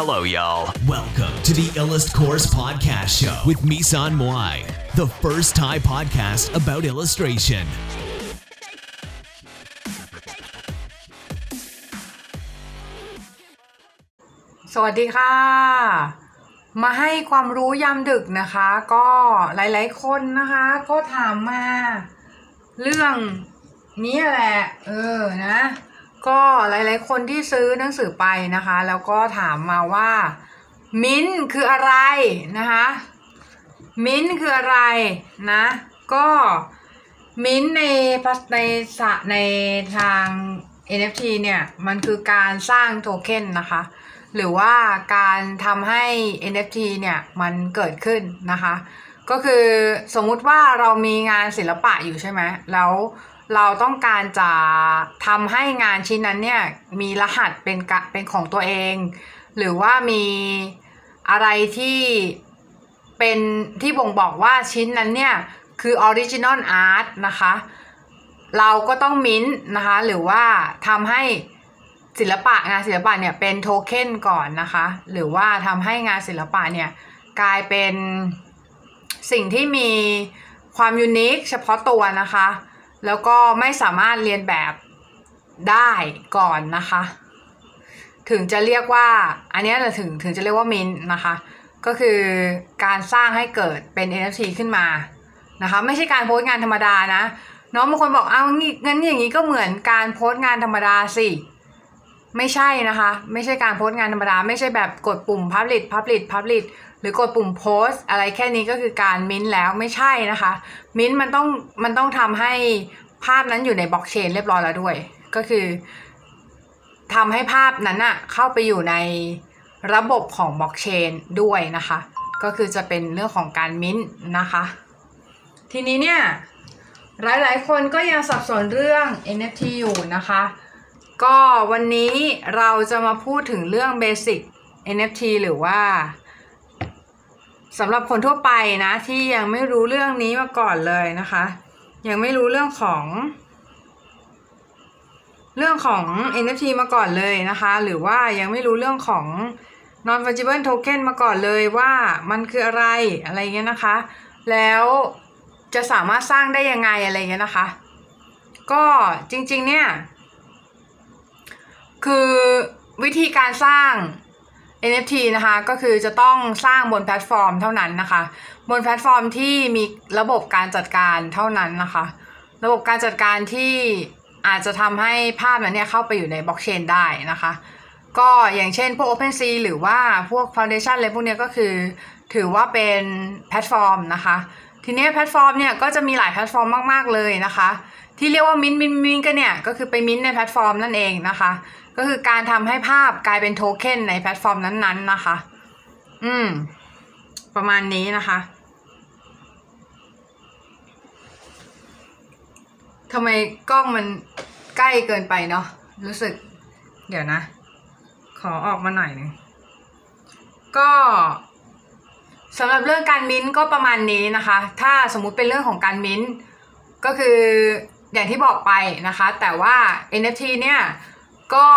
Hello, y'all. Welcome to the IllustCourse Podcast Show with Misun Mui, the first Thai podcast about illustration. สวัสดีค่ะมาให้ความรู้ยามดึกนะคะก็หลายๆคนนะคะก็ถามมาเรื่องนี้แหละนะก็หลายๆคนที่ซื้อหนังสือไปนะคะแล้วก็ถามมาว่าmintคืออะไรนะคะmintคืออะไรนะก็mintในทาง NFT เนี่ยมันคือการสร้างโทเค็นนะคะหรือว่าการทำให้ NFT เนี่ยมันเกิดขึ้นนะคะก็คือสมมุติว่าเรามีงานศิลปะอยู่ใช่ไหมแล้วเราต้องการจะทำให้งานชิ้นนั้นเนี่ยมีรหัสเป็นของตัวเองหรือว่ามีอะไรที่เป็นที่บ่งบอกว่าชิ้นนั้นเนี่ยคือออริจินอลอาร์ตนะคะเราก็ต้องมิ้นท์นะคะหรือว่าทำให้ศิลปะงานศิลปะเนี่ยเป็นโทเค็นก่อนนะคะหรือว่าทำให้งานศิลปะเนี่ยกลายเป็นสิ่งที่มีความยูนิคเฉพาะตัวนะคะแล้วก็ไม่สามารถเรียนแบบได้ก่อนนะคะถึงจะเรียกว่าอันนี้เราถึงจะเรียกว่าmintนะคะก็คือการสร้างให้เกิดเป็น NFT ขึ้นมานะคะไม่ใช่การโพสต์งานธรรมดานะน้องบางคนบอกเอางั้นอย่างนี้ก็เหมือนการโพสต์งานธรรมดาสิไม่ใช่นะคะไม่ใช่การโพสต์งานธรรมดาไม่ใช่แบบกดปุ่ม publish หรือกดปุ่มโพสต์อะไรแค่นี้ก็คือการมิ้นท์แล้วไม่ใช่นะคะมิ้นท์มันต้องทำให้ภาพนั้นอยู่ในบล็อกเชนเรียบร้อยแล้วด้วยก็คือทำให้ภาพนั้นอะเข้าไปอยู่ในระบบของบล็อกเชนด้วยนะคะก็คือจะเป็นเรื่องของการมิ้นท์นะคะทีนี้เนี่ยหลายๆคนก็ยังสับสนเรื่อง NFT อยู่นะคะก็วันนี้เราจะมาพูดถึงเรื่องเบสิก NFT หรือว่าสำหรับคนทั่วไปนะที่ยังไม่รู้เรื่องนี้มาก่อนเลยนะคะยังไม่รู้เรื่องของ NFT มาก่อนเลยนะคะหรือว่ายังไม่รู้เรื่องของ Non-Fungible Token มาก่อนเลยว่ามันคืออะไรเงี้ยนะคะแล้วจะสามารถสร้างได้ยังไงอะไรเงี้ยนะคะก็จริงๆเนี่ยคือวิธีการสร้าง NFT นะคะก็คือจะต้องสร้างบนแพลตฟอร์มเท่านั้นนะคะบนแพลตฟอร์มที่มีระบบการจัดการเท่านั้นนะคะระบบการจัดการที่อาจจะทำให้ภาพนั้นเนี่ยเข้าไปอยู่ในบล็อกเชนได้นะคะก็อย่างเช่นพวก OpenSea หรือว่าพวก Foundation อะไรพวกเนี้ยก็คือถือว่าเป็นแพลตฟอร์มนะคะทีนี้แพลตฟอร์มเนี่ยก็จะมีหลายแพลตฟอร์มมากๆเลยนะคะที่เรียกว่ามิ้นท์กันเนี่ยก็คือไปมิ้นท์ในแพลตฟอร์มนั่นเองนะคะก็คือการทำให้ภาพกลายเป็นโทเค็นในแพลตฟอร์มนั้นๆนะคะประมาณนี้นะคะทำไมกล้องมันใกล้เกินไปเนาะรู้สึกเดี๋ยวนะขอออกมาหน่อยนึงก็สำหรับเรื่องการมิ้นท์ก็ประมาณนี้นะคะถ้าสมมุติเป็นเรื่องของการมิ้นท์ก็คืออย่างที่บอกไปนะคะแต่ว่า NFT เนี่ยก็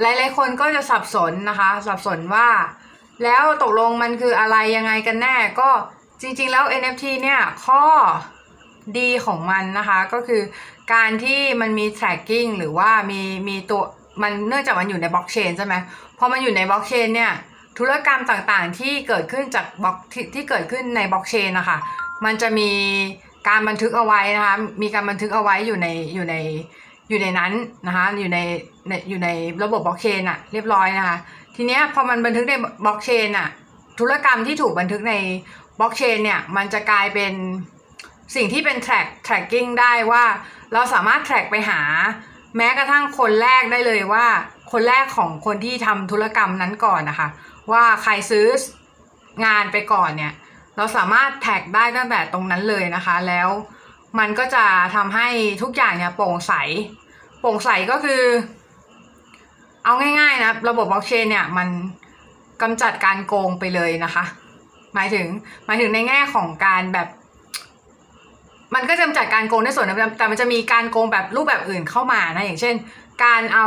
หลายๆคนก็จะสับสนนะคะสับสนว่าแล้วตกลงมันคืออะไรยังไงกันแน่ก็จริงๆแล้ว NFT เนี่ยข้อดีของมันนะคะก็คือการที่มันมี tracking หรือว่ามีตัวมันเนื่องจากมันอยู่ในบล็อกเชนใช่ไหมพอมันอยู่ในบล็อกเชนเนี่ยธุรกรรมต่างๆที่เกิดขึ้นจากบล็อกที่เกิดขึ้นในบล็อกเชนนะคะมันจะมีการบันทึกเอาไว้นะคะมีการบันทึกเอาไว้อยู่ในนั้นนะคะอยู่ในระบบบล็อกเชนอะเรียบร้อยนะคะทีเนี้ยพอมันบันทึกในบล็อกเชนอะธุรกรรมที่ถูกบันทึกในบล็อกเชนเนี่ยมันจะกลายเป็นสิ่งที่เป็น tracking ได้ว่าเราสามารถ track ไปหาแม้กระทั่งคนแรกได้เลยว่าคนแรกของคนที่ทำธุรกรรมนั้นก่อนนะคะว่าใครซื้องานไปก่อนเนี่ยเราสามารถแท็กได้ตั้งแต่ตรงนั้นเลยนะคะแล้วมันก็จะทำให้ทุกอย่างเนี่ยโปร่งใสก็คือเอาง่ายๆนะระบบบล็อกเชนเนี่ยมันกำจัดการโกงไปเลยนะคะหมายถึงในแง่ของการแบบมันก็จะกำจัดการโกงในส่วนนั้นแต่มันจะมีการโกงแบบรูปแบบอื่นเข้ามานะอย่างเช่นการเอ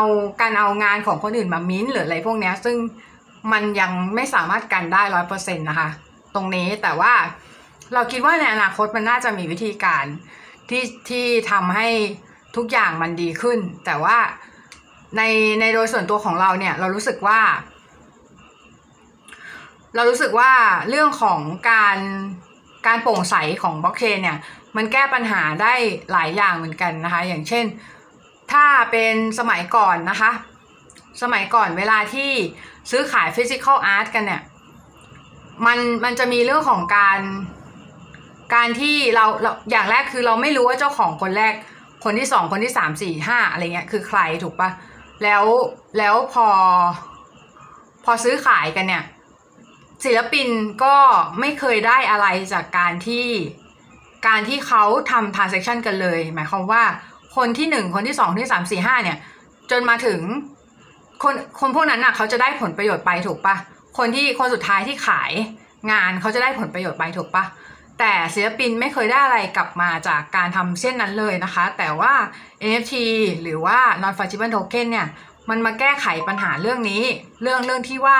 างานของคนอื่นมามิ้นท์หรืออะไรพวกเนี้ยซึ่ง มันยังไม่สามารถกันได้ 100% นะคะตรงนี้แต่ว่าเราคิดว่าในอนาคตมันน่าจะมีวิธีการที่ทำให้ทุกอย่างมันดีขึ้นแต่ว่าในโดยส่วนตัวของเราเนี่ยเรารู้สึกว่าเรื่องของการโปร่งใสของบล็อกเชนเนี่ยมันแก้ปัญหาได้หลายอย่างเหมือนกันนะคะอย่างเช่นถ้าเป็นสมัยก่อนนะคะสมัยก่อนเวลาที่ซื้อขายฟิสิคอลอาร์ตกันเนี่ยมันจะมีเรื่องของการที่เราอย่างแรกคือเราไม่รู้ว่าเจ้าของคนแรกคนที่2คนที่3 4 5อะไรเงี้ยคือใครถูกปะแล้วพอซื้อขายกันเนี่ยศิลปินก็ไม่เคยได้อะไรจากการที่เขาทำ transaction กันเลยหมายความว่าคนที่1คนที่2ที่3 4 5เนี่ยจนมาถึงคนพวกนั้นน่ะเขาจะได้ผลประโยชน์ไปถูกปะคนสุดท้ายที่ขายงานเขาจะได้ผลประโยชน์ไปถูกปะแต่ศิลปินไม่เคยได้อะไรกลับมาจากการทำเส้นนั้นเลยนะคะแต่ว่า NFT หรือว่า Non-Fungible Token เนี่ยมันมาแก้ไขปัญหาเรื่องนี้เรื่องที่ว่า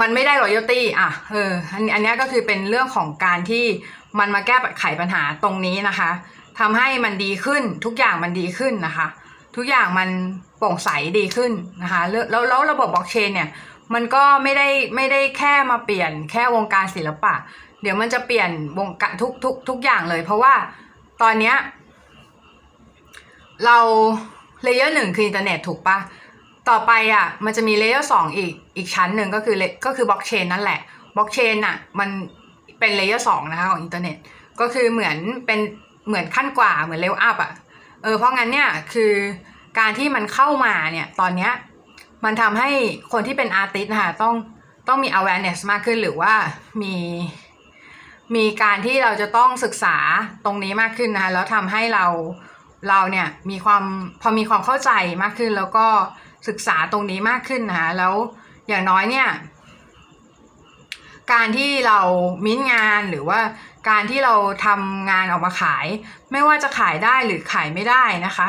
มันไม่ได้ royalty อ่ะอันนี้ก็คือเป็นเรื่องของการที่มันมาแก้ไขปัญหาตรงนี้นะคะทำให้มันดีขึ้นทุกอย่างมันดีขึ้นนะคะทุกอย่างมันโปร่งใสดีขึ้นนะคะแล้วระบบบล็อกเชนเนี่ยมันก็ไม่ได้แค่มาเปลี่ยนแค่วงการศิลปะเดี๋ยวมันจะเปลี่ยนวงการทุกอย่างเลยเพราะว่าตอนนี้เราเลเยอร์1คืออินเทอร์เน็ตถูกปะต่อไปอ่ะมันจะมีเลเยอร์2อีกชั้นหนึ่งก็คือบล็อกเชนนั่นแหละบล็อกเชนอ่ะมันเป็นเลเยอร์2นะคะของอินเทอร์เน็ตก็คือเหมือนขั้นกว่าเหมือนเลเวลอัพอ่ะเพราะงั้นเนี่ยคือการที่มันเข้ามาเนี่ยตอนเนี้ยมันทำให้คนที่เป็นอาร์ติสต์นะคะต้องมี awareness มากขึ้นหรือว่ามีการที่เราจะต้องศึกษาตรงนี้มากขึ้นนะคะแล้วทำให้เราเนี่ยมีความพอมีความเข้าใจมากขึ้นแล้วก็ศึกษาตรงนี้มากขึ้นนะคะแล้วอย่างน้อยเนี่ยการที่เรามิ้นงานหรือว่าการที่เราทำงานออกมาขายไม่ว่าจะขายได้หรือขายไม่ได้นะคะ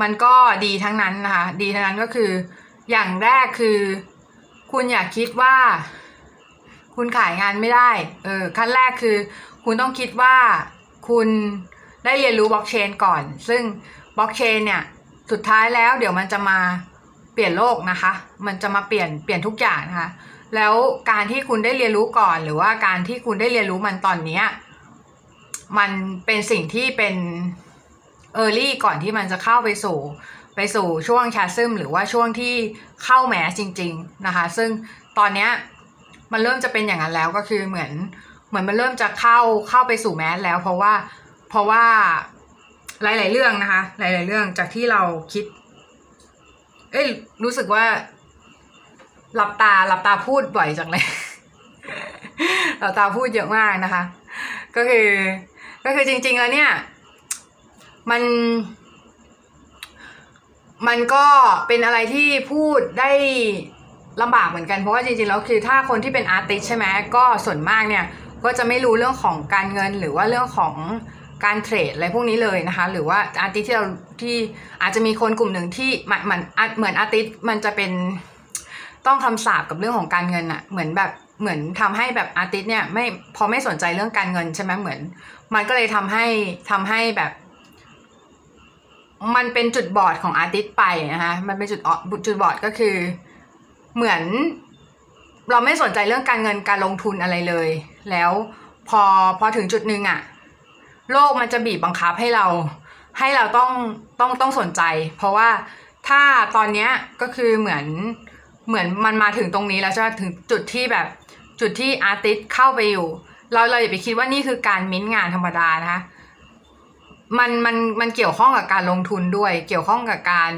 มันก็ดีทั้งนั้นนะคะดีทั้งนั้นก็คืออย่างแรกคือคุณอย่าคิดว่าคุณขายงานไม่ได้ขั้นแรกคือคุณต้องคิดว่าคุณได้เรียนรู้บล็อกเชนก่อนซึ่งบล็อกเชนเนี่ยสุดท้ายแล้วเดี๋ยวมันจะมาเปลี่ยนโลกนะคะมันจะมาเปลี่ยนทุกอย่างนะคะแล้วการที่คุณได้เรียนรู้ก่อนหรือว่าการที่คุณได้เรียนรู้มันตอนนี้มันเป็นสิ่งที่เป็น early ก่อนที่มันจะเข้าไปสู่ช่วงchasmหรือว่าช่วงที่เข้าแมสจริงๆนะคะซึ่งตอนนี้มันเริ่มจะเป็นอย่างนั้นแล้วก็คือเหมือนมันเริ่มจะเข้าไปสู่แมสแล้วเพราะว่าหลายๆเรื่องนะคะหลายๆเรื่องจากที่เราคิดรู้สึกว่าหลับตาพูดบ่อยจังเลยหลับตาพูดเยอะมากนะคะก็คือจริงๆแล้วเนี่ยมันก็เป็นอะไรที่พูดได้ลำบากเหมือนกันเพราะว่าจริงๆแล้วคือถ้าคนที่เป็นอาร์ติสใช่ไหมก็ส่วนมากเนี่ยก็จะไม่รู้เรื่องของการเงินหรือว่าเรื่องของการเทรดอะไรพวกนี้เลยนะคะหรือว่าอาร์ติสที่อาจจะมีคนกลุ่มหนึ่งที่เหมือนอาร์ติสมันจะเป็นต้องคำสาปกับเรื่องของการเงินอะเหมือนทำให้แบบอาร์ติสเนี่ยไม่พอไม่สนใจเรื่องการเงินใช่ไหมเหมือนมันก็เลยทำให้แบบมันเป็นจุดบอดของอาร์ติสไปนะคะมันเป็นจุดบอดก็คือเหมือนเราไม่สนใจเรื่องการเงินการลงทุนอะไรเลยแล้วพอถึงจุดนึงอะโลกมันจะบีบบังคับให้เราต้องสนใจเพราะว่าถ้าตอนเนี้ยก็คือเหมือนมันมาถึงตรงนี้แล้วใช่ไหมถึงจุดที่อาร์ติสเข้าไปอยู่เราอย่าไปคิดว่านี่คือการมิ้นงานธรรมดานะคะมันเกี่ยวข้องกับการลงทุนด้วยเกี่ยวข้องกับการ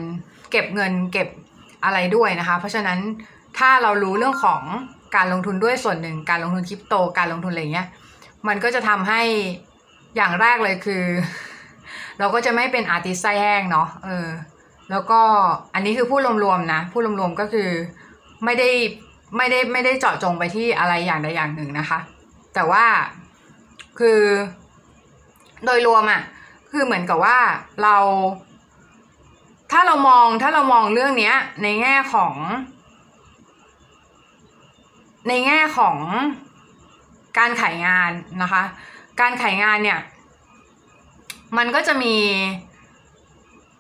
เก็บเงินเก็บอะไรด้วยนะคะเพราะฉะนั้นถ้าเรารู้เรื่องของการลงทุนด้วยส่วนหนึ่งการลงทุนคริปโตการลงทุนอะไรเงี้ยมันก็จะทำให้อย่างแรกเลยคือเราก็จะไม่เป็นอาร์ติสไส้แห้งเนาะแล้วก็อันนี้คือพูดรวมๆนะพูดรวมๆก็คือไม่ได้เจาะจงไปที่อะไรอย่างใดอย่างหนึ่งนะคะแต่ว่าคือ โดยรวมอ่ะคือเหมือนกับว่าเราถ้าเรามองเรื่องนี้ในแง่ของการขายงานนะคะการขายงานเนี่ยมันก็จะมี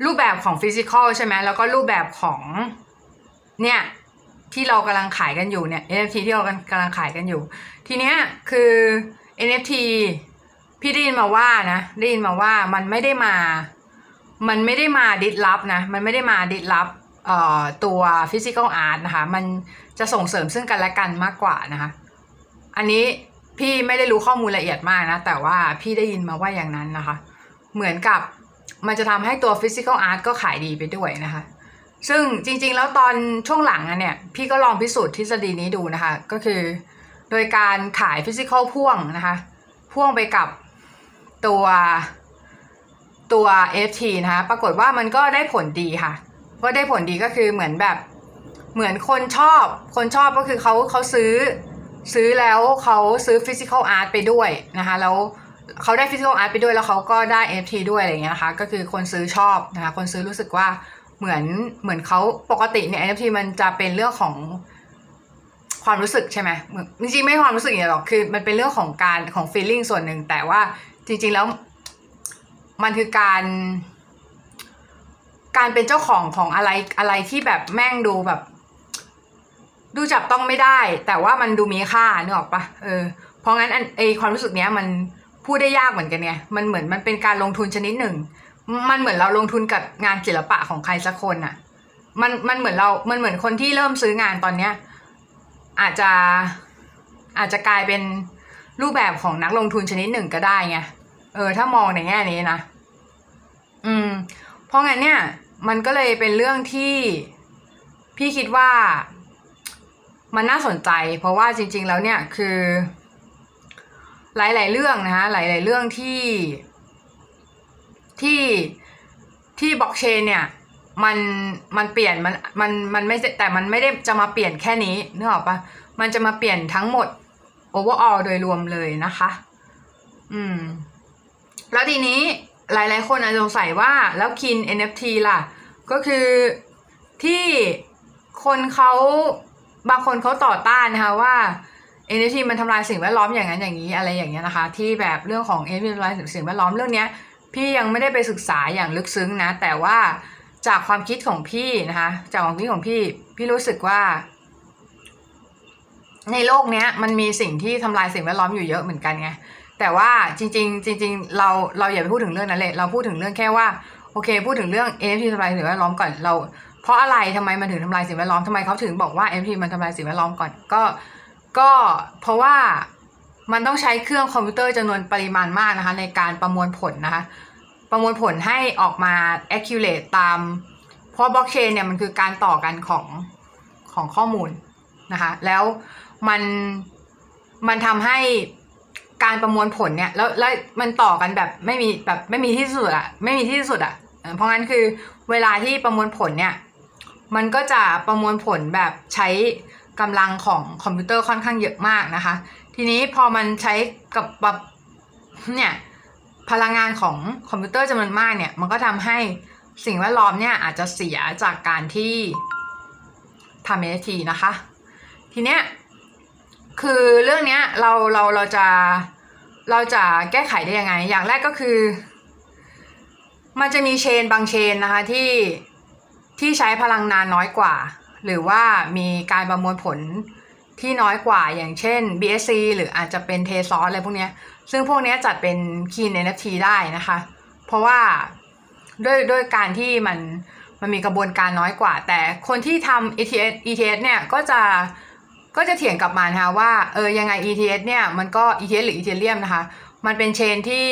รูปแบบของฟิสิกอลใช่ไหมแล้วก็รูปแบบของเนี่ยที่เรากำลังขายกันอยู่เนี่ย NFT ที่เรากำลังขายกันอยู่ทีเนี้ยคือ NFT พี่ได้ยินมาว่านะได้ยินมาว่ามันไม่ได้มาดิสรัปนะมันไม่ได้มาดิสรัปตัวฟิสิกอลอาร์ตนะคะมันจะส่งเสริมซึ่งกันและกันมากกว่านะคะอันนี้พี่ไม่ได้รู้ข้อมูลละเอียดมากนะแต่ว่าพี่ได้ยินมาว่าอย่างนั้นนะคะเหมือนกับมันจะทำให้ตัวฟิสิกอลอาร์ตก็ขายดีไปด้วยนะคะซึ่งจริงๆแล้วตอนช่วงหลังเนี่ยพี่ก็ลองพิสูจน์ทฤษฎีนี้ดูนะคะก็คือโดยการขายฟิสิกอลพ่วงนะคะพ่วงไปกับตัว NFT นะคะปรากฏว่ามันก็ได้ผลดีค่ะก็ได้ผลดีก็คือเหมือนคนชอบก็คือเขาซื้อแล้วเขาซื้อฟิสิกอลอาร์ตไปด้วยนะคะแล้วเขาได้ฟิสิกอลอาร์ตไปด้วยแล้วเขาก็ได้ NFT ด้วยอะไรอย่างเงี้ยนะคะก็คือคนซื้อชอบนะคะคนซื้อรู้สึกว่าเหมือนเขาปกติเนี่ย NFT มันจะเป็นเรื่องของความรู้สึกใช่ไหมจริงๆไม่ความรู้สึกอย่างเดียวหรอกคือมันเป็นเรื่องของการของ feeling ส่วนหนึ่งแต่ว่าจริงๆแล้วมันคือการเป็นเจ้าของอะไรที่แบบแม่งดูแบบดูจับต้องไม่ได้แต่ว่ามันดูมีค่านึกออกปะเพราะงั้นไอความรู้สึกเนี้ยมันพูดได้ยากเหมือนกันไงมันเหมือนมันเป็นการลงทุนชนิดหนึ่งมันเหมือนเราลงทุนกับงานศิลปะของใครสักคนน่ะมันเหมือนเรามันเหมือนคนที่เริ่มซื้องานตอนเนี้ยอาจจะกลายเป็นรูปแบบของนักลงทุนชนิดหนึ่งก็ได้ไงถ้ามองในแง่นี้นะเพราะงั้นเนี่ยมันก็เลยเป็นเรื่องที่พี่คิดว่ามันน่าสนใจเพราะว่าจริงๆแล้วเนี่ยคือหลายๆเรื่องนะคะหลายๆเรื่องที่บล็อกเชนเนี่ยมันเปลี่ยนมันไม่แต่มันไม่ได้จะมาเปลี่ยนแค่นี้นึกออกปะมันจะมาเปลี่ยนทั้งหมด overall โดยรวมเลยนะคะแล้วทีนี้หลายๆคนอาจจะสงสัยว่าแล้วคิน NFT ล่ะก็คือที่คนเขาบางคนเขาต่อต้านนะคะว่า NFT มันทำลายสิ่งแวดล้อมอย่างนั้นอย่างนี้อะไรอย่างเงี้ยนะคะที่แบบเรื่องของ NFT ทำลายสิ่งแวดล้อมเรื่องเนี้ยพี่ยังไม่ได้ไปศึกษาอย่างลึกซึ้งนะแต่ว่าจากความคิดของพี่นะคะจากความคิดของพี่รู้สึกว่าในโลกเนี้ยมันมีสิ่งที่ทำลายสิ่งแวดล้อมอยู่เยอะเหมือนกันไงแต่ว่าจริงเราอย่าไปพูดถึงเรื่องนั้นเลยเราพูดถึงเรื่องแค่ว่าโอเคพูดถึงเรื่อง NFT ทำลายสิ่งแวดล้อมก่อนเราเพราะอะไรทำไมมันถึงทำลายสิ่งแวดล้อมทำไมเขาถึงบอกว่า NFT มันทำลายสิ่งแวดล้อมก่อนก็เพราะว่ามันต้องใช้เครื่องคอมพิวเตอร์จำนวนปริมาณมากนะคะในการประมวลผลนะคะประมวลผลให้ออกมา accurate ตามเพราะ blockchain เนี่ยมันคือการต่อกันของข้อมูลนะคะแล้วมันทำให้การประมวลผลเนี่ยแล้วมันต่อกันแบบไม่มีที่สุดอะไม่มีที่สุดอะเพราะงั้นคือเวลาที่ประมวลผลเนี่ยมันก็จะประมวลผลแบบใช้กำลังของคอมพิวเตอร์ค่อนข้างเยอะมากนะคะทีนี้พอมันใช้กับแบบเนี่ยพลังงานของคอมพิวเตอร์จำนวนมากเนี่ยมันก็ทำให้สิ่งแวดล้อมเนี่ยอาจจะเสียจากการที่ทำ NFT นะคะทีเนี้ยคือเรื่องเนี้ยเราจะแก้ไขได้ยังไงอย่างแรกก็คือมันจะมีเชนบางเชนนะคะที่ใช้พลังงานน้อยกว่าหรือว่ามีการประมวลผลที่น้อยกว่าอย่างเช่น BSC หรืออาจจะเป็นเทซอสอะไรพวกเนี้ยซึ่งพวกเนี้ยจัดเป็น Key NFT ได้นะคะเพราะว่าด้วยการที่มันมีกระบวนการน้อยกว่าแต่คนที่ทำ ETH เนี่ยก็จะเถียงกลับมานะคะว่ายังไง ETH เนี่ยมันก็ ETH หรือ Ethereum นะคะมันเป็นเชนที่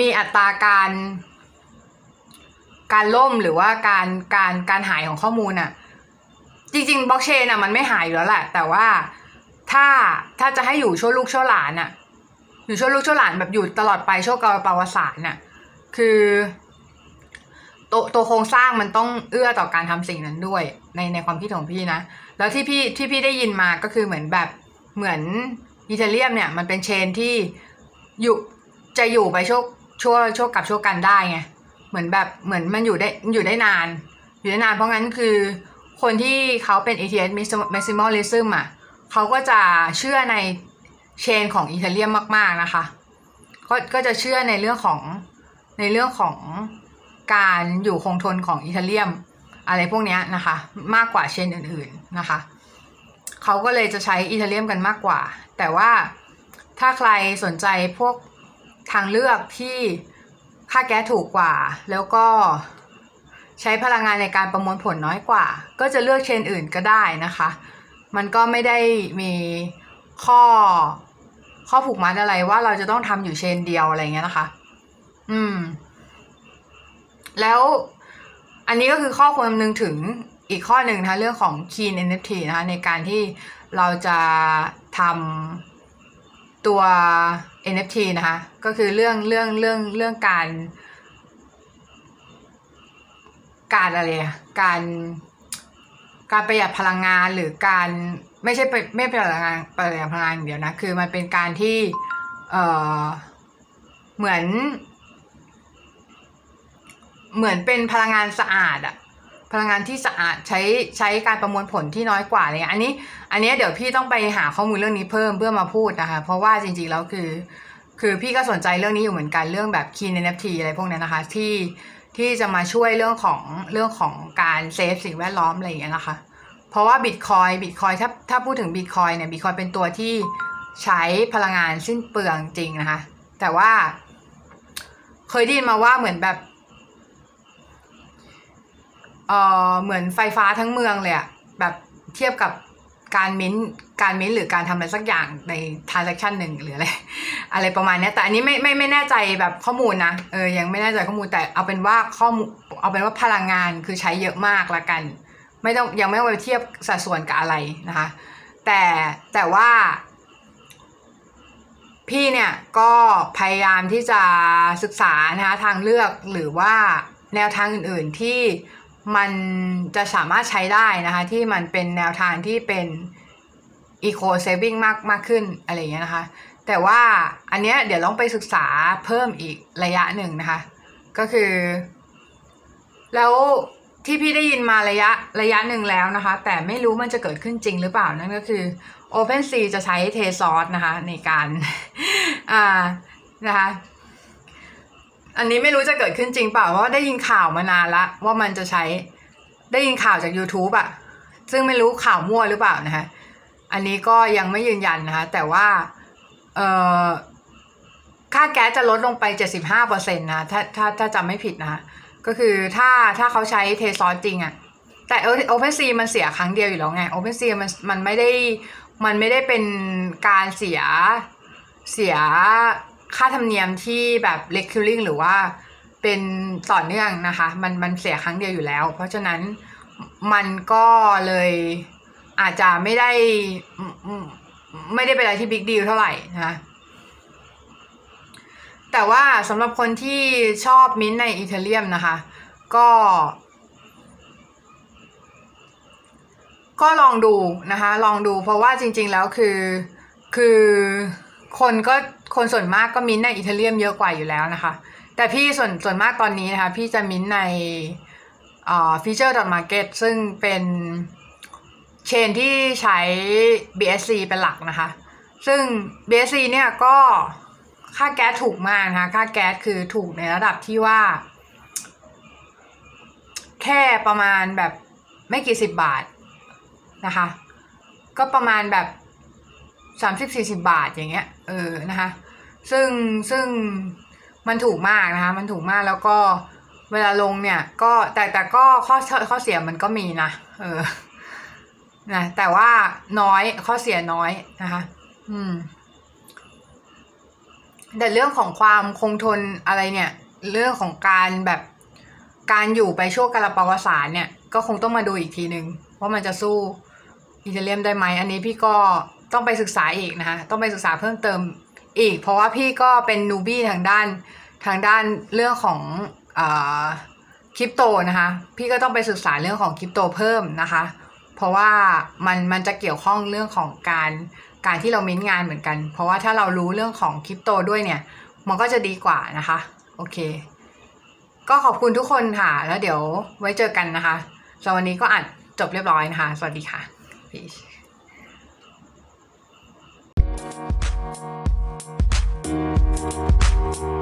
มีอัตราการล่มหรือว่าการหายของข้อมูลน่ะจริงๆบล็อกเชนน่ะมันไม่หายอยู่แล้วแหละแต่ว่าถ้าจะให้อยู่ชั่วลูกชั่วหลานน่ะอยู่ชั่วลูกชั่วหลานแบบอยู่ตลอดไปชั่วกาลประวัติศาสตร์น่ะคือตัวโครงสร้างมันต้องเอื้อต่อการทำสิ่งนั้นด้วยในความคิดของพี่นะแล้วที่พี่ได้ยินมาก็คือเหมือนอีเธเรียมเนี่ยมันเป็นเชนที่อยู่ จะอยู่ไปชั่วกับชั่วกันได้ไงเหมือนแบบเหมือนมันอยู่ได้นานเพราะงั้นคือคนที่เขาเป็น ETH maximalism อ่ะเขาก็จะเชื่อในเชนของ Ethereum มากๆนะคะก็จะเชื่อในเรื่องของการอยู่คงทนของ Ethereum อะไรพวกนี้นะคะมากกว่าเชนอื่นๆนะคะเขาก็เลยจะใช้ Ethereum กันมากกว่าแต่ว่าถ้าใครสนใจพวกทางเลือกที่ค่าแก๊สถูกกว่าแล้วก็ใช้พลังงานในการประมวลผลน้อยกว่าก็จะเลือกเชนอื่นก็ได้นะคะมันก็ไม่ได้มีข้อผูกมัดอะไรว่าเราจะต้องทำอยู่เชนเดียวอะไรเงี้ยนะคะแล้วอันนี้ก็คือข้อควรคำนึงถึงอีกข้อหนึ่งนะคะเรื่องของ Clean NFT นะคะในการที่เราจะทำตัว NFT นะคะก็คือเรื่องการอะไรการประหยัดพลังงานหรือการไม่ประหยัดพลังงานอย่างเดียวนะคือมันเป็นการที่เหมือนเป็นพลังงานสะอาดอะพลังงานที่สะอาดใช้การประมวลผลที่น้อยกว่าอะไรเงี้ยอันนี้เดี๋ยวพี่ต้องไปหาข้อมูลเรื่องนี้เพิ่มเพื่อมาพูดนะคะเพราะว่าจริงๆแล้วคือพี่ก็สนใจเรื่องนี้อยู่เหมือนกันเรื่องแบบ Clean NFT อะไรพวกนี้นะคะที่จะมาช่วยเรื่องของการเซฟสิ่งแวดล้อมอะไรอย่างเงี้ยนะคะเพราะว่า Bitcoin ถ้าพูดถึง Bitcoin เนี่ย Bitcoin เป็นตัวที่ใช้พลังงานสิ้นเปลืองจริงนะคะแต่ว่าเคยได้ยินมาว่าเหมือนแบบเหมือนไฟฟ้าทั้งเมืองเลยอะแบบเทียบกับการมิ้นหรือการทำอะไรสักอย่างใน transaction หนึ่งหรืออะไรประมาณนี้แต่อันนี้ไม่แน่ใจแบบข้อมูลนะยังไม่แน่ใจข้อมูลแต่เอาเป็นว่าพลังงานคือใช้เยอะมากละกันยังไม่ต้องไปเทียบสัดส่วนกับอะไรนะคะแต่ว่าพี่เนี่ยก็พยายามที่จะศึกษานะคะทางเลือกหรือว่าแนวทางอื่นๆที่มันจะสามารถใช้ได้นะคะที่มันเป็นแนวทางที่เป็น eco saving มากขึ้นอะไรอย่างเงี้ยนะคะแต่ว่าอันเนี้ยเดี๋ยวลองไปศึกษาเพิ่มอีกระยะหนึ่งนะคะก็คือแล้วที่พี่ได้ยินมาระยะหนึ่งแล้วนะคะแต่ไม่รู้มันจะเกิดขึ้นจริงหรือเปล่านั่นก็คือ OpenSea จะใช้ Tezos นะคะในการนะคะอันนี้ไม่รู้จะเกิดขึ้นจริงเปล่าเพราะได้ยินข่าวมานานละว่ามันจะใช้ได้ยินข่าวจาก YouTube อะซึ่งไม่รู้ข่าวมั่วหรือเปล่านะคะอันนี้ก็ยังไม่ยืนยันนะคะแต่ว่าค่าแก๊สจะลดลงไป 75% นะถ้าจำไม่ผิดนะคะก็คือถ้าเขาใช้เทซอสจริงอะแต่OpenSea มันเสียครั้งเดียวอยู่แล้วไง OpenSea มันไม่ได้เป็นการเสียค่าธรรมเนียมที่แบบ recurring หรือว่าเป็นต่อเนื่องนะคะมันเสียครั้งเดียวอยู่แล้วเพราะฉะนั้นมันก็เลยอาจจะไม่ได้เป็นอะไรที่ big deal เท่าไหร่นะคะแต่ว่าสำหรับคนที่ชอบmintใน Ethereum นะคะก็ลองดูนะคะลองดูเพราะว่าจริงๆแล้วคือคนส่วนมากก็มิ้นใน Ethereum เยอะกว่าอยู่แล้วนะคะแต่พี่ส่วนมากตอนนี้นะคะพี่จะมิ้นในFuture.market ซึ่งเป็นเชนที่ใช้ BSC เป็นหลักนะคะซึ่ง BSC เนี่ยก็ค่าแก๊สถูกมากนะคะค่าแก๊สคือถูกในระดับที่ว่าแค่ประมาณแบบไม่กี่สิบบาทนะคะก็ประมาณแบบ30-40 บาทอย่างเงี้ยนะคะซึ่งมันถูกมากนะคะมันถูกมากแล้วก็เวลาลงเนี่ยก็แต่ก็ข้อเสียมันก็มีนะนะแต่ว่าน้อยข้อเสียน้อยนะคะแต่เรื่องของความคงทนอะไรเนี่ยเรื่องของการแบบการอยู่ไปชั่วกาลปวสานเนี่ยก็คงต้องมาดูอีกทีนึงว่ามันจะสู้อีเธเรียมได้ไหมอันนี้พี่ก็ต้องไปศึกษาอีกนะคะต้องไปศึกษาเพิ่มเติมอีกเพราะว่าพี่ก็เป็นนูบี้ทางด้านเรื่องของคริปโตนะคะพี่ก็ต้องไปศึกษาเรื่องของคริปโตเพิ่มนะคะเพราะว่ามันจะเกี่ยวข้องเรื่องของการที่เรามิ้นงานเหมือนกันเพราะว่าถ้าเรารู้เรื่องของคริปโตด้วยเนี่ย มันก็จะดีกว่านะคะโอเคก็ขอบคุณทุกคนค่ะแล้วเดี๋ยวไว้เจอกันนะคะสำหรับวันนี้ก็อัดจบเรียบร้อยนะคะสวัสดีค่ะ Peace